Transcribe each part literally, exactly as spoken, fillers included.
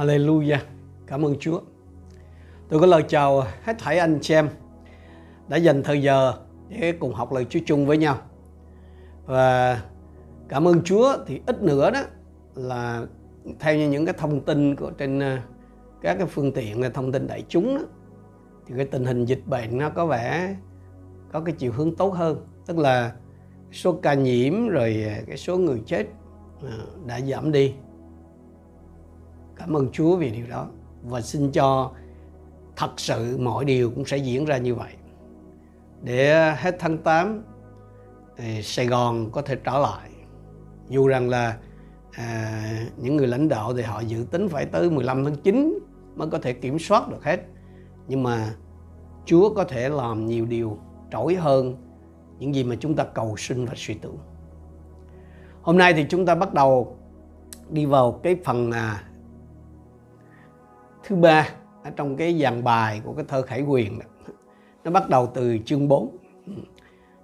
Hallelujah, cảm ơn Chúa. Tôi có lời chào hết thảy anh chị em đã dành thời giờ để cùng học lời Chúa chung với nhau. Và cảm ơn Chúa thì ít nữa đó là theo như những cái thông tin của trên các cái phương tiện thông tin đại chúng đó, thì cái tình hình dịch bệnh nó có vẻ có cái chiều hướng tốt hơn. Tức là số ca nhiễm rồi cái số người chết đã giảm đi. Cảm ơn Chúa vì điều đó. Và xin cho thật sự mọi điều cũng sẽ diễn ra như vậy, để hết tháng tám Sài Gòn có thể trở lại. Dù rằng là à, những người lãnh đạo thì họ dự tính phải tới mười lăm tháng chín mới có thể kiểm soát được hết. Nhưng mà Chúa có thể làm nhiều điều trỗi hơn những gì mà chúng ta cầu xin và suy tưởng. Hôm nay thì chúng ta bắt đầu đi vào cái phần à, thứ ba ở trong cái dàn bài của cái thơ Khải Huyền đó. Nó bắt đầu từ chương bốn.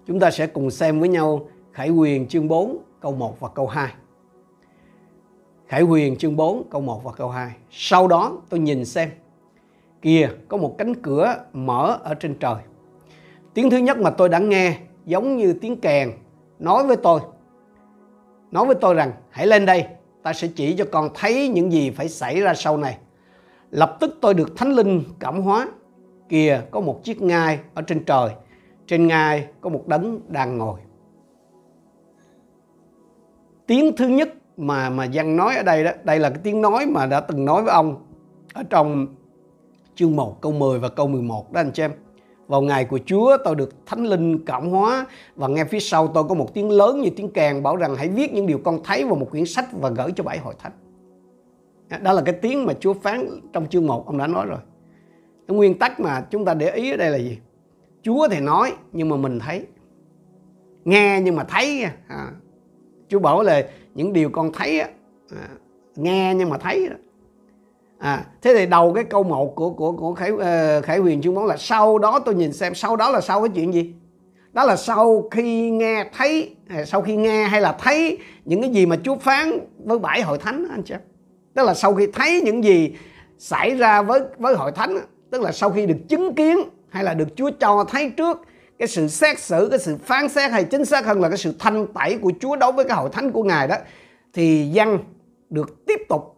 Chúng ta sẽ cùng xem với nhau Khải Huyền chương bốn câu một và câu hai. Khải Huyền chương bốn câu một và câu hai. Sau đó tôi nhìn xem, kìa có một cánh cửa mở ở trên trời. Tiếng thứ nhất mà tôi đã nghe giống như tiếng kèn nói với tôi Nói với tôi rằng, hãy lên đây, ta sẽ chỉ cho con thấy những gì phải xảy ra sau này. Lập tức tôi được Thánh Linh cảm hóa. Kìa có một chiếc ngai ở trên trời, trên ngai có một đấng đang ngồi. Tiếng thứ nhất mà mà Giăng nói ở đây đó, đây là cái tiếng nói mà đã từng nói với ông ở trong chương một câu mười và câu mười một đó anh chị em. Vào ngày của Chúa tôi được Thánh Linh cảm hóa, và nghe phía sau tôi có một tiếng lớn như tiếng kèn bảo rằng, hãy viết những điều con thấy vào một quyển sách và gửi cho bảy hội thánh. Đó là cái tiếng mà Chúa phán trong chương một ông đã nói rồi. Cái nguyên tắc mà chúng ta để ý ở đây là gì? Chúa thì nói nhưng mà mình thấy, nghe nhưng mà thấy. À, Chúa bảo là những điều con thấy, à, nghe nhưng mà thấy. À, thế thì đầu cái câu một của của của Khải uh, Khải Huyền chương bốn là sau đó tôi nhìn xem. Sau đó là sau cái chuyện gì? Đó là sau khi nghe thấy, sau khi nghe hay là thấy những cái gì mà Chúa phán với bảy hội thánh anh chị. Tức là sau khi thấy những gì xảy ra với với hội thánh, tức là sau khi được chứng kiến hay là được Chúa cho thấy trước cái sự xét xử, cái sự phán xét, hay chính xác hơn là cái sự thanh tẩy của Chúa đối với cái hội thánh của Ngài đó, thì Giăng được tiếp tục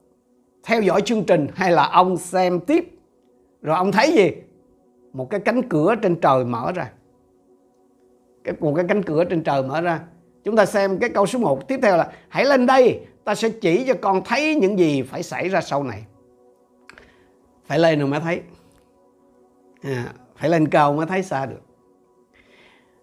theo dõi chương trình, hay là ông xem tiếp. Rồi ông thấy gì? Một cái cánh cửa trên trời mở ra. Một cái cánh cửa trên trời mở ra. Chúng ta xem cái câu số một tiếp theo là, hãy lên đây, ta sẽ chỉ cho con thấy những gì phải xảy ra sau này. Phải lên rồi mới thấy. À, phải lên cao mới thấy xa được.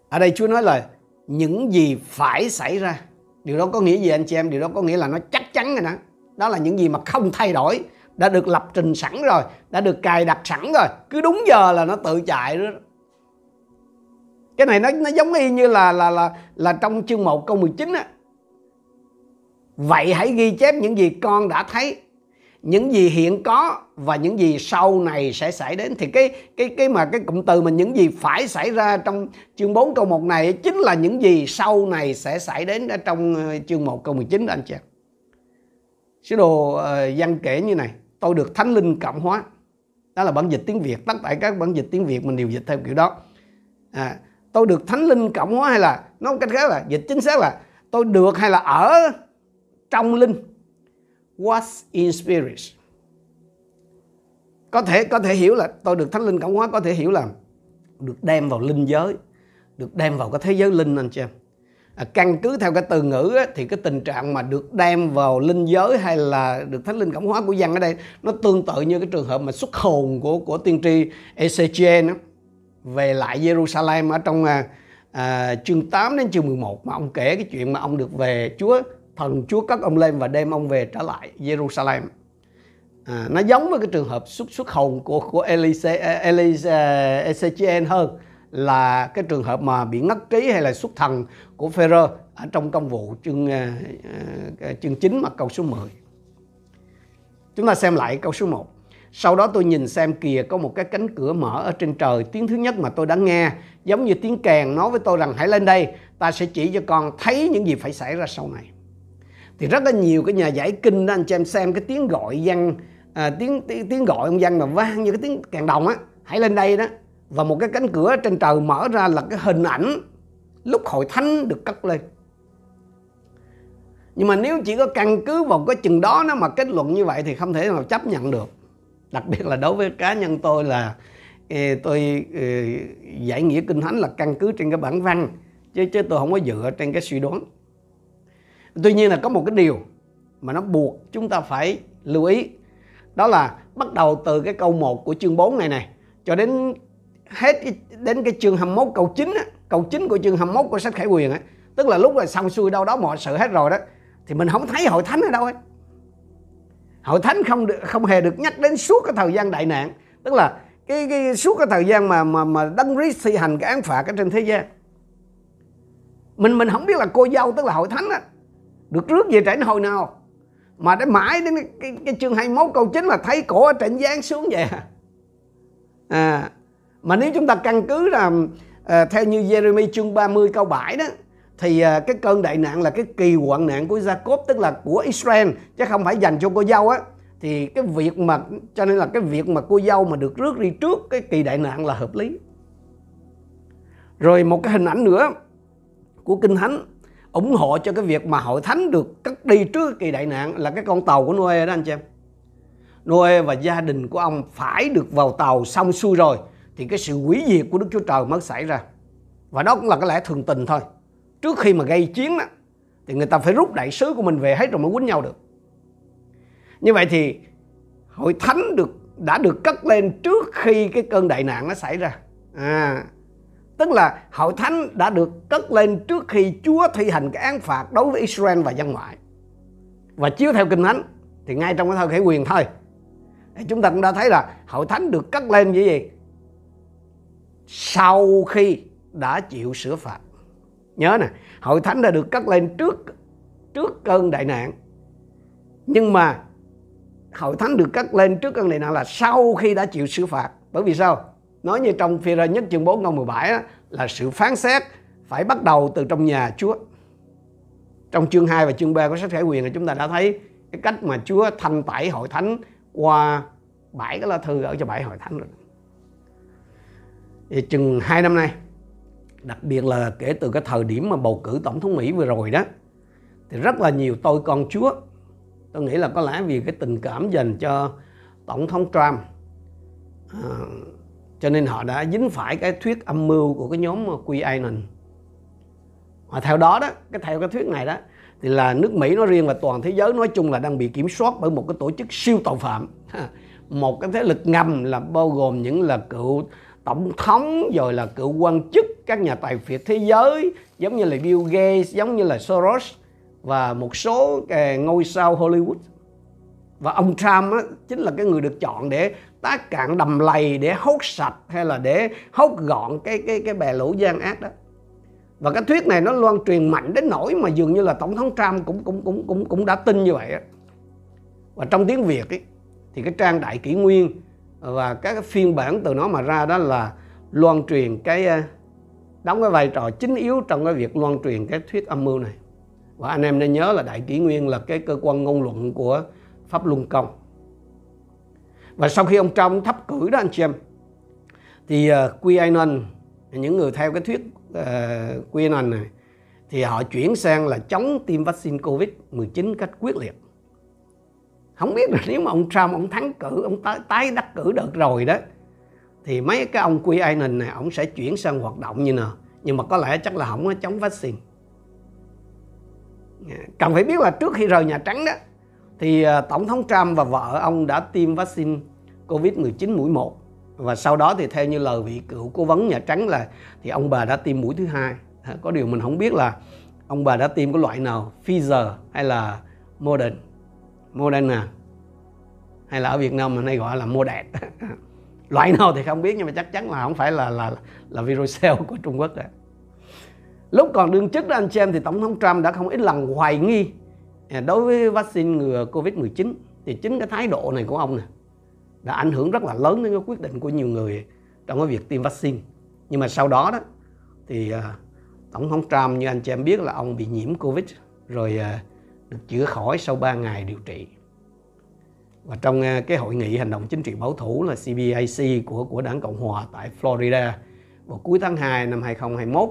Ở đây Chúa nói là những gì phải xảy ra. Điều đó có nghĩa gì anh chị em? Điều đó có nghĩa là nó chắc chắn rồi đó. Đó là những gì mà không thay đổi, đã được lập trình sẵn rồi, đã được cài đặt sẵn rồi. Cứ đúng giờ là nó tự chạy nữa. Cái này nó nó giống y như là là là là trong chương một câu mười chín á. Vậy hãy ghi chép những gì con đã thấy, những gì hiện có và những gì sau này sẽ xảy đến. Thì cái cái cái mà cái cụm từ mà những gì phải xảy ra trong chương bốn câu một này chính là những gì sau này sẽ xảy đến ở trong chương một câu mười chín đó anh chị. Sứ đồ Giăng kể như này, tôi được Thánh Linh cảm hóa. Đó là bản dịch tiếng Việt, tất cả các bản dịch tiếng Việt mình đều dịch theo kiểu đó. À, tôi được Thánh Linh cảm hóa, hay là nói một cách khác là dịch chính xác là tôi được, hay là ở trong linh, was in spirit. Có thể có thể hiểu là tôi được Thánh Linh cảm hóa, có thể hiểu là được đem vào linh giới, được đem vào cái thế giới linh anh chị em. À, căn cứ theo cái từ ngữ á, thì cái tình trạng mà được đem vào linh giới hay là được Thánh Linh cảm hóa của Giăng ở đây nó tương tự như cái trường hợp mà xuất hồn của của tiên tri Ê-li-sê-chi-ên về lại Giê-ru-sa-lem ở trong à, à, chương tám đến chương mười một mà ông kể cái chuyện mà ông được về Chúa. Thần Chúa cất ông lên và đem ông về trở lại Giê-ru-sa-lem. À, nó giống với cái trường hợp xuất xuất hồn của của Ê-li-sê-chi-ên hơn là cái trường hợp mà bị ngất trí hay là xuất thần của Phê-rơ ở trong công vụ chương uh, chương chín mà câu số mười. Chúng ta xem lại câu số một. Sau đó tôi nhìn xem, kìa có một cái cánh cửa mở ở trên trời. Tiếng thứ nhất mà tôi đã nghe giống như tiếng kèn nói với tôi rằng, hãy lên đây, ta sẽ chỉ cho con thấy những gì phải xảy ra sau này. Thì rất là nhiều cái nhà giải kinh đó anh chị em xem cái tiếng gọi Giăng à, tiếng, tiếng tiếng gọi ông Văn mà vang như cái tiếng kèn đồng á, hãy lên đây đó. Và một cái cánh cửa trên trời mở ra là cái hình ảnh lúc hội thánh được cất lên. Nhưng mà nếu chỉ có căn cứ vào cái chừng đó nó mà kết luận như vậy thì không thể nào chấp nhận được. Đặc biệt là đối với cá nhân tôi là tôi giải nghĩa kinh thánh là căn cứ trên cái bản văn, chứ chứ tôi không có dựa trên cái suy đoán. Tuy nhiên là có một cái điều mà nó buộc chúng ta phải lưu ý, đó là bắt đầu từ cái câu một của chương bốn ngày này cho đến hết đến cái chương hai mươi mốt câu chín á, câu chín của chương hai mươi mốt của sách Khải Huyền á, tức là lúc là xong xuôi đâu đó mọi sự hết rồi đó thì mình không thấy hội thánh ở đâu ấy. Hội thánh không được, không hề được nhắc đến suốt cái thời gian đại nạn, tức là cái, cái suốt cái thời gian mà mà mà Đấng Christ thi hành cái án phạt ở trên thế gian. Mình mình không biết là cô dâu tức là hội thánh á được rước về trển hồi nào mà để mãi đến cái, cái, cái chương hai mươi mốt câu chín là thấy cổ ở trển giáng xuống vậy à. À mà nếu chúng ta căn cứ là à, theo như Giê-rê-mi chương ba mươi câu bảy đó thì à, cái cơn đại nạn là cái kỳ hoạn nạn của Gia-cốp, tức là của Israel, chứ không phải dành cho cô dâu á, thì cái việc mà cho nên là cái việc mà cô dâu mà được rước đi trước cái kỳ đại nạn là hợp lý. Rồi một cái hình ảnh nữa của kinh thánh ủng hộ cho cái việc mà hội thánh được cất đi trước kỳ đại nạn là cái con tàu của Noe đó anh chị em. Noe và gia đình của ông phải được vào tàu xong xuôi rồi thì cái sự hủy diệt của Đức Chúa Trời mới xảy ra. Và đó cũng là cái lẽ thường tình thôi. Trước khi mà gây chiến đó, thì người ta phải rút đại sứ của mình về hết rồi mới quýnh nhau được. Như vậy thì hội thánh được đã được cất lên trước khi cái cơn đại nạn nó xảy ra. À, tức là hội thánh đã được cất lên trước khi Chúa thi hành cái án phạt đối với Israel và dân ngoại. Và chiếu theo kinh thánh thì ngay trong cái thời Khải Huyền thôi, chúng ta cũng đã thấy là hội thánh được cất lên như vậy sau khi đã chịu sửa phạt. Nhớ nè, hội thánh đã được cất lên trước trước cơn đại nạn, nhưng mà hội thánh được cất lên trước cơn đại nạn là sau khi đã chịu sửa phạt. Bởi vì sao? Nói như trong Phê-rơ nhất chương bốn câu mười bảy đó, là sự phán xét phải bắt đầu từ trong nhà Chúa. Trong chương hai và chương ba của sách Khải Huyền là chúng ta đã thấy cái cách mà Chúa thanh tẩy hội thánh qua bảy cái lá thư gửi cho bảy hội thánh rồi. Thì chừng hai năm nay, đặc biệt là kể từ cái thời điểm mà bầu cử tổng thống Mỹ vừa rồi đó, thì rất là nhiều tôi con Chúa, tôi nghĩ là có lẽ vì cái tình cảm dành cho tổng thống Trump, à, cho nên họ đã dính phải cái thuyết âm mưu của cái nhóm QAnon. Họ theo đó đó, cái theo cái thuyết này đó, thì là nước Mỹ nói riêng và toàn thế giới nói chung là đang bị kiểm soát bởi một cái tổ chức siêu tội phạm, một cái thế lực ngầm là bao gồm những là cựu tổng thống, rồi là cựu quan chức, các nhà tài phiệt thế giới, giống như là Bill Gates, giống như là Soros và một số ngôi sao Hollywood. Và ông Trump á, chính là cái người được chọn để tác cạn đầm lầy, để hốt sạch hay là để hốt gọn cái cái cái bè lũ gian ác đó. Và cái thuyết này nó loan truyền mạnh đến nỗi mà dường như là tổng thống Trump cũng cũng cũng cũng cũng đã tin như vậy á. Và trong tiếng Việt ấy, thì cái trang Đại Kỷ Nguyên và các phiên bản từ nó mà ra đó là loan truyền cái, đóng cái vai trò chính yếu trong cái việc loan truyền cái thuyết âm mưu này. Và anh em nên nhớ là Đại Kỷ Nguyên là cái cơ quan ngôn luận của Pháp Luân Công. Và sau khi ông Trump thắp cử đó anh chị em, thì QAnon, những người theo cái thuyết QAnon này, thì họ chuyển sang là chống tiêm vaccine Covid mười chín cách quyết liệt. Không biết là nếu mà ông Trump, ông thắng cử, ông tái đắc cử đợt rồi đó, thì mấy cái ông QAnon này, ông sẽ chuyển sang hoạt động như nào. Nhưng mà có lẽ chắc là không có chống vaccine. Cần phải biết là trước khi rời Nhà Trắng đó, thì tổng thống Trump và vợ ông đã tiêm vaccine Covid mười chín mũi một. Và sau đó thì theo như lời vị cựu cố vấn Nhà Trắng là thì ông bà đã tiêm mũi thứ hai. Có điều mình không biết là ông bà đã tiêm cái loại nào, Pfizer hay là Moderna. Moderna hay là ở Việt Nam mình hay gọi là Moderna. Loại nào thì không biết, nhưng mà chắc chắn là không phải là là là Virocell của Trung Quốc đấy. Lúc còn đương chức đó anh chị em, thì tổng thống Trump đã không ít lần hoài nghi đối với vaccine ngừa Covid mười chín. Thì chính cái thái độ này của ông này đã ảnh hưởng rất là lớn đến cái quyết định của nhiều người trong cái việc tiêm vaccine. Nhưng mà sau đó đó thì uh, tổng thống Trump, như anh chị em biết, là ông bị nhiễm Covid rồi uh, được chữa khỏi sau ba ngày điều trị. Và trong cái hội nghị hành động chính trị bảo thủ là xê pê a xê của của Đảng Cộng hòa tại Florida vào cuối tháng hai năm hai không hai mốt,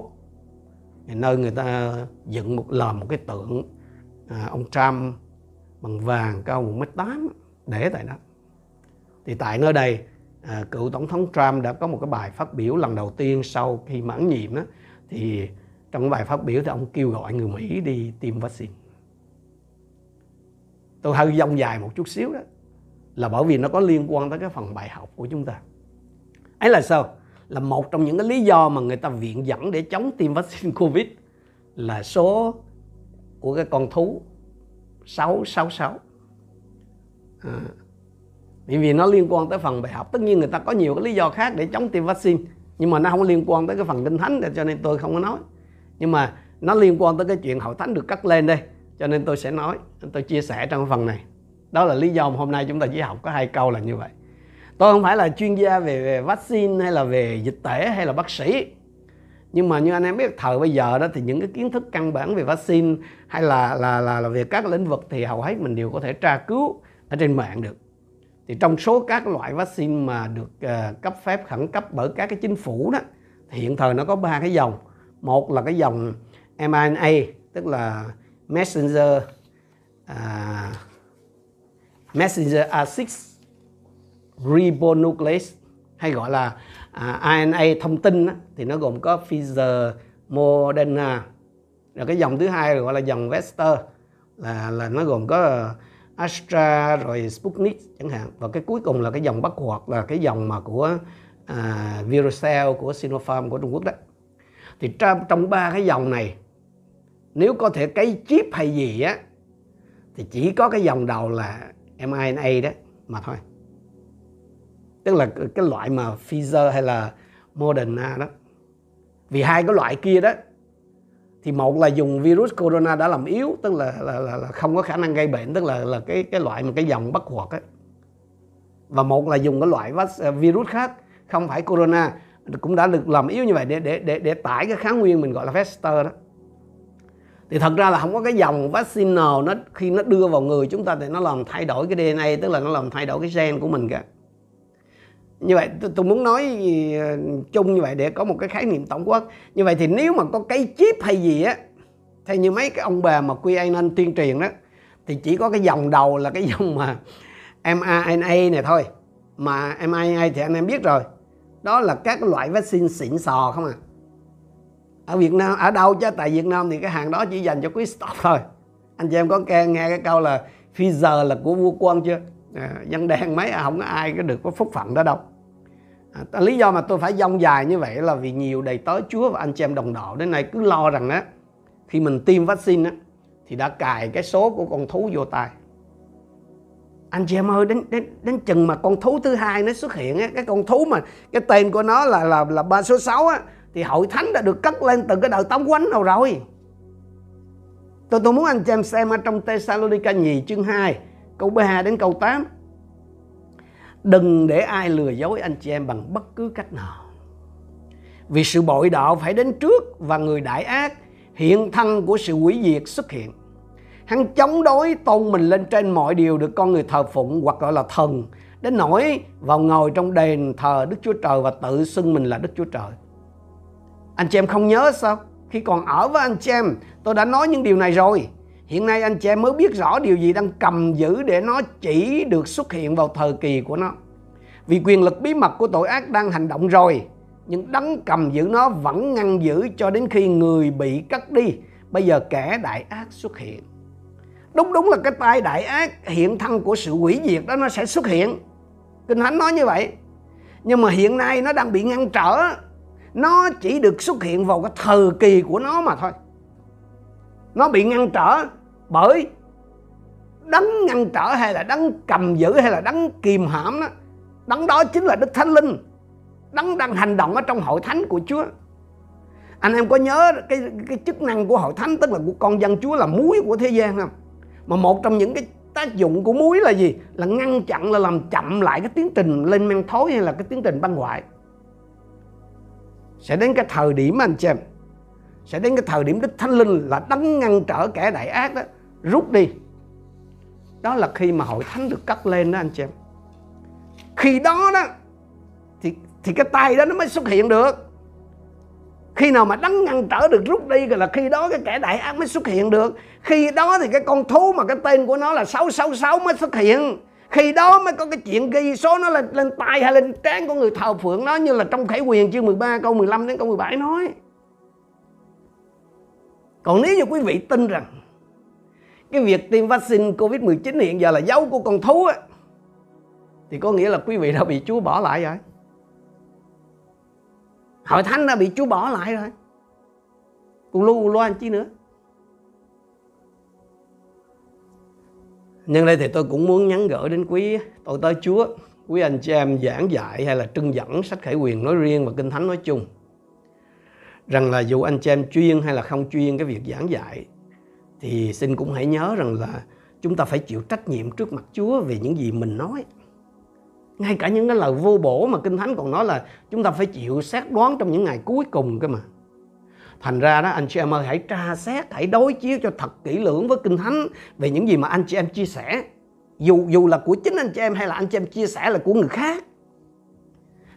nơi người ta dựng một lò một cái tượng à, ông Trump bằng vàng cao một mét tám để tại đó. Thì tại nơi đây à, cựu tổng thống Trump đã có một cái bài phát biểu lần đầu tiên sau khi mãn nhiệm đó. Thì trong cái bài phát biểu thì ông kêu gọi người Mỹ đi tiêm vaccine. Tôi hơi dông dài một chút xíu đó là bởi vì nó có liên quan tới cái phần bài học của chúng ta. Ấy là sao? Là một trong những cái lý do mà người ta viện dẫn để chống tiêm vaccine Covid là số của cái con thú sáu sáu sáu. À, bởi vì nó liên quan tới phần bài học. Tất nhiên người ta có nhiều cái lý do khác để chống tiêm vaccine, nhưng mà nó không liên quan tới cái phần Kinh Thánh, cho nên tôi không có nói. Nhưng mà nó liên quan tới cái chuyện Hội Thánh được cắt lên đây, cho nên tôi sẽ nói, tôi chia sẻ trong phần này. Đó là lý do mà hôm nay chúng ta chỉ học có hai câu là như vậy. Tôi không phải là chuyên gia về, về vaccine hay là về dịch tễ hay là bác sĩ. Nhưng mà như anh em biết thời bây giờ đó thì những cái kiến thức căn bản về vaccine hay là, là, là, là về các lĩnh vực thì hầu hết mình đều có thể tra cứu ở trên mạng được. Thì trong số các loại vaccine mà được uh, cấp phép khẩn cấp bởi các cái chính phủ đó, thì hiện thời nó có ba cái dòng. Một là cái dòng mRNA, tức là Messenger uh, Messenger a sáu ribonucleic, hay gọi là uh, a en a thông tin đó, thì nó gồm có Pfizer, Moderna. Rồi cái dòng thứ hai gọi là dòng vector là là nó gồm có Astra rồi Sputnik chẳng hạn. Và cái cuối cùng là cái dòng bắt buộc là cái dòng mà của uh, Virocell, của Sinopharm của Trung Quốc đó. Thì trong ba cái dòng này, nếu có thể cấy chip hay gì á, thì chỉ có cái dòng đầu là mRNA đó mà thôi. Tức là cái loại mà Pfizer hay là Moderna đó. Vì hai cái loại kia đó, thì một là dùng virus corona đã làm yếu, tức là, là, là, là không có khả năng gây bệnh, tức là, là cái, cái loại mà cái dòng bắt buộc ấy. Và một là dùng cái loại virus khác, không phải corona, cũng đã được làm yếu như vậy để, để, để, để tải cái kháng nguyên mình gọi là vector đó. Thì thật ra là không có cái dòng vaccine nào nó, khi nó đưa vào người chúng ta thì nó làm thay đổi cái đê en a, tức là nó làm thay đổi cái gen của mình cả. Như vậy tôi, tôi muốn nói chung như vậy để có một cái khái niệm tổng quát. Như vậy thì nếu mà có cái chip hay gì á, theo như mấy cái ông bà mà QAnon tuyên truyền đó, thì chỉ có cái dòng đầu là cái dòng mà mRNA này thôi. Mà mRNA thì anh em biết rồi, đó là các loại vaccine xịn sò không à. Ở Việt Nam, ở đâu chứ tại Việt Nam thì cái hàng đó chỉ dành cho quý stop thôi. Anh chị em có nghe cái câu là Pfizer là của vua quân chưa? À, dân đen mấy à, không có ai có được có phúc phận đó đâu. À, lý do mà tôi phải dông dài như vậy là vì nhiều đầy tớ Chúa và anh chị em đồng đạo đến nay cứ lo rằng á, khi mình tiêm vaccine á, thì đã cài cái số của con thú vô tai. Anh chị em ơi, đến, đến, đến chừng mà con thú thứ hai nó xuất hiện á, cái con thú mà cái tên của nó là là, là ba số sáu á, thì Hội Thánh đã được cất lên từ cái đời Tống Quánh nào rồi. Tôi, tôi muốn anh chị em xem ở trong Thessalonica nhì chương hai câu ba đến câu tám. Đừng để ai lừa dối anh chị em bằng bất cứ cách nào. Vì sự bội đạo phải đến trước và người đại ác, hiện thân của sự hủy diệt xuất hiện. Hắn chống đối tôn mình lên trên mọi điều được con người thờ phụng hoặc gọi là thần, đến nỗi vào ngồi trong đền thờ Đức Chúa Trời và tự xưng mình là Đức Chúa Trời. Anh chị em không nhớ sao? Khi còn ở với anh chị em, tôi đã nói những điều này rồi. Hiện nay anh chị em mới biết rõ điều gì đang cầm giữ để nó chỉ được xuất hiện vào thời kỳ của nó. Vì quyền lực bí mật của tội ác đang hành động rồi, nhưng đấng cầm giữ nó vẫn ngăn giữ cho đến khi người bị cắt đi. Bây giờ kẻ đại ác xuất hiện. Đúng đúng là cái tay đại ác, hiện thân của sự hủy diệt đó, nó sẽ xuất hiện. Kinh Thánh nói như vậy. Nhưng mà hiện nay nó đang bị ngăn trở. Nó chỉ được xuất hiện vào cái thời kỳ của nó mà thôi. Nó bị ngăn trở bởi đấng ngăn trở hay là đấng cầm giữ hay là đấng kìm hãm đó. Đấng đó chính là Đức Thánh Linh. Đấng đang hành động ở trong Hội Thánh của Chúa. Anh em có nhớ cái, cái chức năng của Hội Thánh, tức là của con dân Chúa, là muối của thế gian không? Mà một trong những cái tác dụng của muối là gì? Là ngăn chặn, là làm chậm lại cái tiến trình lên men thối hay là cái tiến trình băng hoại. Sẽ đến cái thời điểm anh chị em, sẽ đến cái thời điểm Đức Thánh Linh là đấng ngăn trở kẻ đại ác đó rút đi. Đó là khi mà hội thánh được cất lên đó anh chị em. Khi đó đó thì, thì cái tay đó nó mới xuất hiện được. Khi nào mà đấng ngăn trở được rút đi là khi đó cái kẻ đại ác mới xuất hiện được. Khi đó thì cái con thú mà cái tên của nó là sáu sáu sáu mới xuất hiện. Khi đó mới có cái chuyện ghi số nó lên, lên tay hay lên trán của người thờ phượng nó, như là trong Khải Huyền chương mười ba câu mười lăm đến câu mười bảy nói. Còn nếu như quý vị tin rằng cái việc tiêm vaccine Covid mười chín hiện giờ là dấu của con thú á, thì có nghĩa là quý vị đã bị Chúa bỏ lại rồi. Hội thánh đã bị Chúa bỏ lại rồi. Còn lưu loan chi nữa. Nhân đây thì tôi cũng muốn nhắn gửi đến quý tôi tới Chúa, quý anh chị em giảng dạy hay là trưng dẫn sách Khải Huyền nói riêng và Kinh Thánh nói chung, rằng là dù anh chị em chuyên hay là không chuyên cái việc giảng dạy, thì xin cũng hãy nhớ rằng là chúng ta phải chịu trách nhiệm trước mặt Chúa về những gì mình nói. Ngay cả những cái lời vô bổ mà Kinh Thánh còn nói là chúng ta phải chịu xét đoán trong những ngày cuối cùng cơ mà. Thành ra đó anh chị em ơi, hãy tra xét, hãy đối chiếu cho thật kỹ lưỡng với Kinh Thánh về những gì mà anh chị em chia sẻ. Dù, dù là của chính anh chị em hay là anh chị em chia sẻ là của người khác.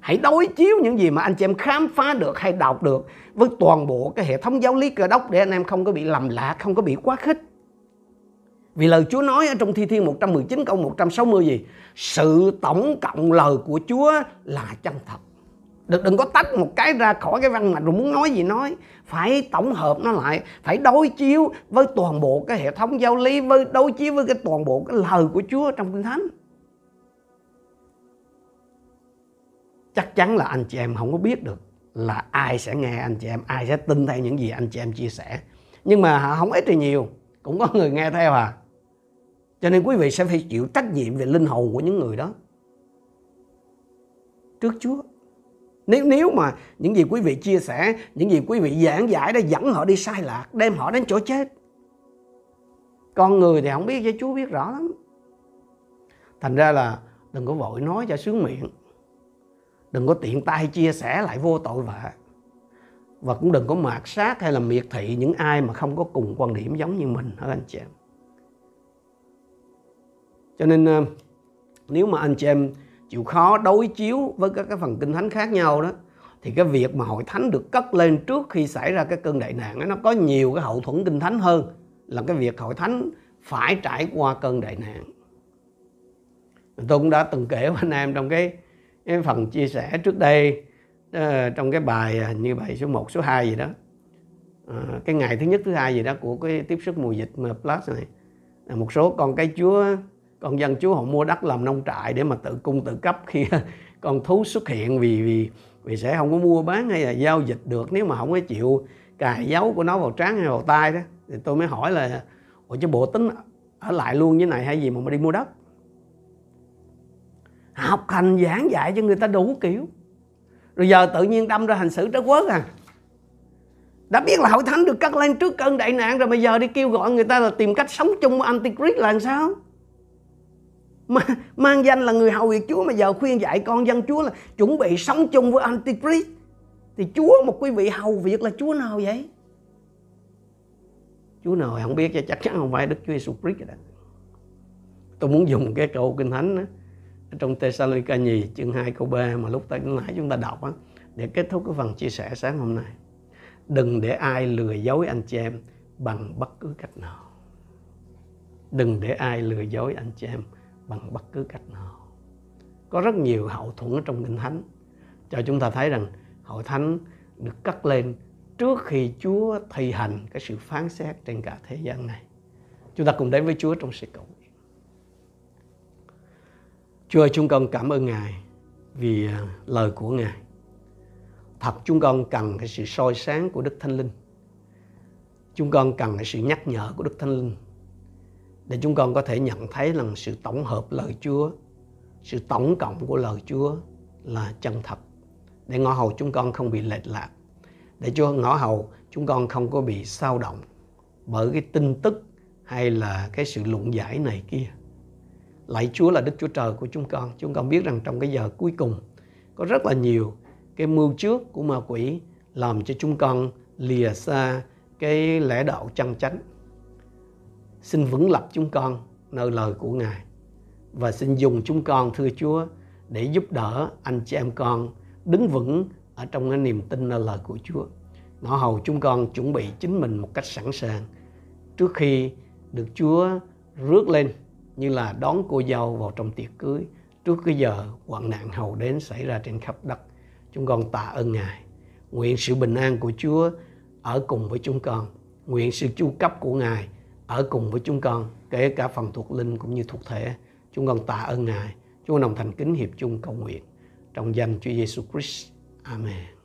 Hãy đối chiếu những gì mà anh chị em khám phá được hay đọc được với toàn bộ cái hệ thống giáo lý Cơ Đốc, để anh em không có bị lầm lạc, không có bị quá khích. Vì lời Chúa nói ở trong Thi Thiên một trăm mười chín câu một trăm sáu mươi gì? Sự tổng cộng lời của Chúa là chân thật. Đừng có tách một cái ra khỏi cái văn mạch rồi muốn nói gì nói. Phải tổng hợp nó lại, phải đối chiếu với toàn bộ cái hệ thống giáo lý, với đối chiếu với cái toàn bộ cái lời của Chúa trong Kinh Thánh. Chắc chắn là anh chị em không có biết được là ai sẽ nghe anh chị em, ai sẽ tin theo những gì anh chị em chia sẻ. Nhưng mà không ít thì nhiều, cũng có người nghe theo à. Cho nên quý vị sẽ phải chịu trách nhiệm về linh hồn của những người đó trước Chúa. Nếu, nếu mà những gì quý vị chia sẻ, những gì quý vị giảng giải đã dẫn họ đi sai lạc, đem họ đến chỗ chết. Con người thì không biết chứ Chúa biết rõ lắm. Thành ra là đừng có vội nói cho sướng miệng. Đừng có tiện tay chia sẻ lại vô tội vạ. Và cũng đừng có mạt sát hay là miệt thị những ai mà không có cùng quan điểm giống như mình hả anh chị em. Cho nên nếu mà anh chị em chịu khó đối chiếu với các cái phần Kinh Thánh khác nhau đó, thì cái việc mà hội thánh được cất lên trước khi xảy ra cái cơn đại nạn đó, nó có nhiều cái hậu thuẫn Kinh Thánh hơn là cái việc hội thánh phải trải qua cơn đại nạn. Tôi cũng đã từng kể với anh em trong cái Cái phần chia sẻ trước đây, trong cái bài như bài số một, số hai gì đó, cái ngày thứ nhất, thứ hai gì đó của cái tiếp sức mùa dịch mà Plus này, một số con cái Chúa, con dân Chúa họ mua đất làm nông trại để mà tự cung tự cấp khi con thú xuất hiện, vì vì vì sẽ không có mua bán hay là giao dịch được nếu mà không có chịu cài dấu của nó vào trán hay vào tay đó. Thì tôi mới hỏi là ủa chứ bộ tính ở lại luôn với này hay gì mà mà đi mua đất? Học hành giảng dạy cho người ta đủ kiểu, rồi giờ tự nhiên đâm ra hành xử trớ quớt à. Đã biết là hội thánh được cất lên trước cơn đại nạn rồi, bây giờ đi kêu gọi người ta là tìm cách sống chung với Antichrist là làm sao? Mà, mang danh là người hầu việc Chúa mà giờ khuyên dạy con dân Chúa là chuẩn bị sống chung với Antichrist. Thì Chúa một quý vị hầu việc là Chúa nào vậy? Chúa nào không biết, chắc chắn không phải Đức Chúa Jesus Christ rồi. Tôi muốn dùng cái câu Kinh Thánh đó trong Thessalonica nhì chương hai câu ba mà lúc tới nãy chúng ta đọc á, để kết thúc cái phần chia sẻ sáng hôm nay. Đừng để ai lừa dối anh chị em bằng bất cứ cách nào. Đừng để ai lừa dối anh chị em bằng bất cứ cách nào. Có rất nhiều hậu thuẫn ở trong Kinh Thánh cho chúng ta thấy rằng hội thánh được cất lên trước khi Chúa thi hành cái sự phán xét trên cả thế gian này. Chúng ta cùng đến với Chúa trong sự cầu nguyện. Chúa ơi, chúng con cảm ơn Ngài vì lời của Ngài. Thật chúng con cần cái sự soi sáng của Đức Thánh Linh. Chúng con cần cái sự nhắc nhở của Đức Thánh Linh, để chúng con có thể nhận thấy rằng sự tổng hợp lời Chúa, sự tổng cộng của lời Chúa là chân thật, để ngõ hầu chúng con không bị lệch lạc, để cho ngõ hầu chúng con không có bị xao động bởi cái tin tức hay là cái sự luận giải này kia. Lạy Chúa là Đức Chúa Trời của chúng con. Chúng con biết rằng trong cái giờ cuối cùng có rất là nhiều cái mưu trước của ma quỷ làm cho chúng con lìa xa cái lẽ đạo chân chánh. Xin vững lập chúng con nơi lời của Ngài. Và xin dùng chúng con, thưa Chúa, để giúp đỡ anh chị em con đứng vững ở trong cái niềm tin nơi lời của Chúa. Nó hầu chúng con chuẩn bị chính mình một cách sẵn sàng trước khi được Chúa rước lên, như là đón cô dâu vào trong tiệc cưới, trước cái giờ hoạn nạn hầu đến xảy ra trên khắp đất. Chúng con tạ ơn Ngài. Nguyện sự bình an của Chúa ở cùng với chúng con. Nguyện sự chu cấp của Ngài ở cùng với chúng con, kể cả phần thuộc linh cũng như thuộc thể. Chúng con tạ ơn Ngài. Chúng con đồng thành kính hiệp chung cầu nguyện trong danh Chúa Giêsu Christ. Amen.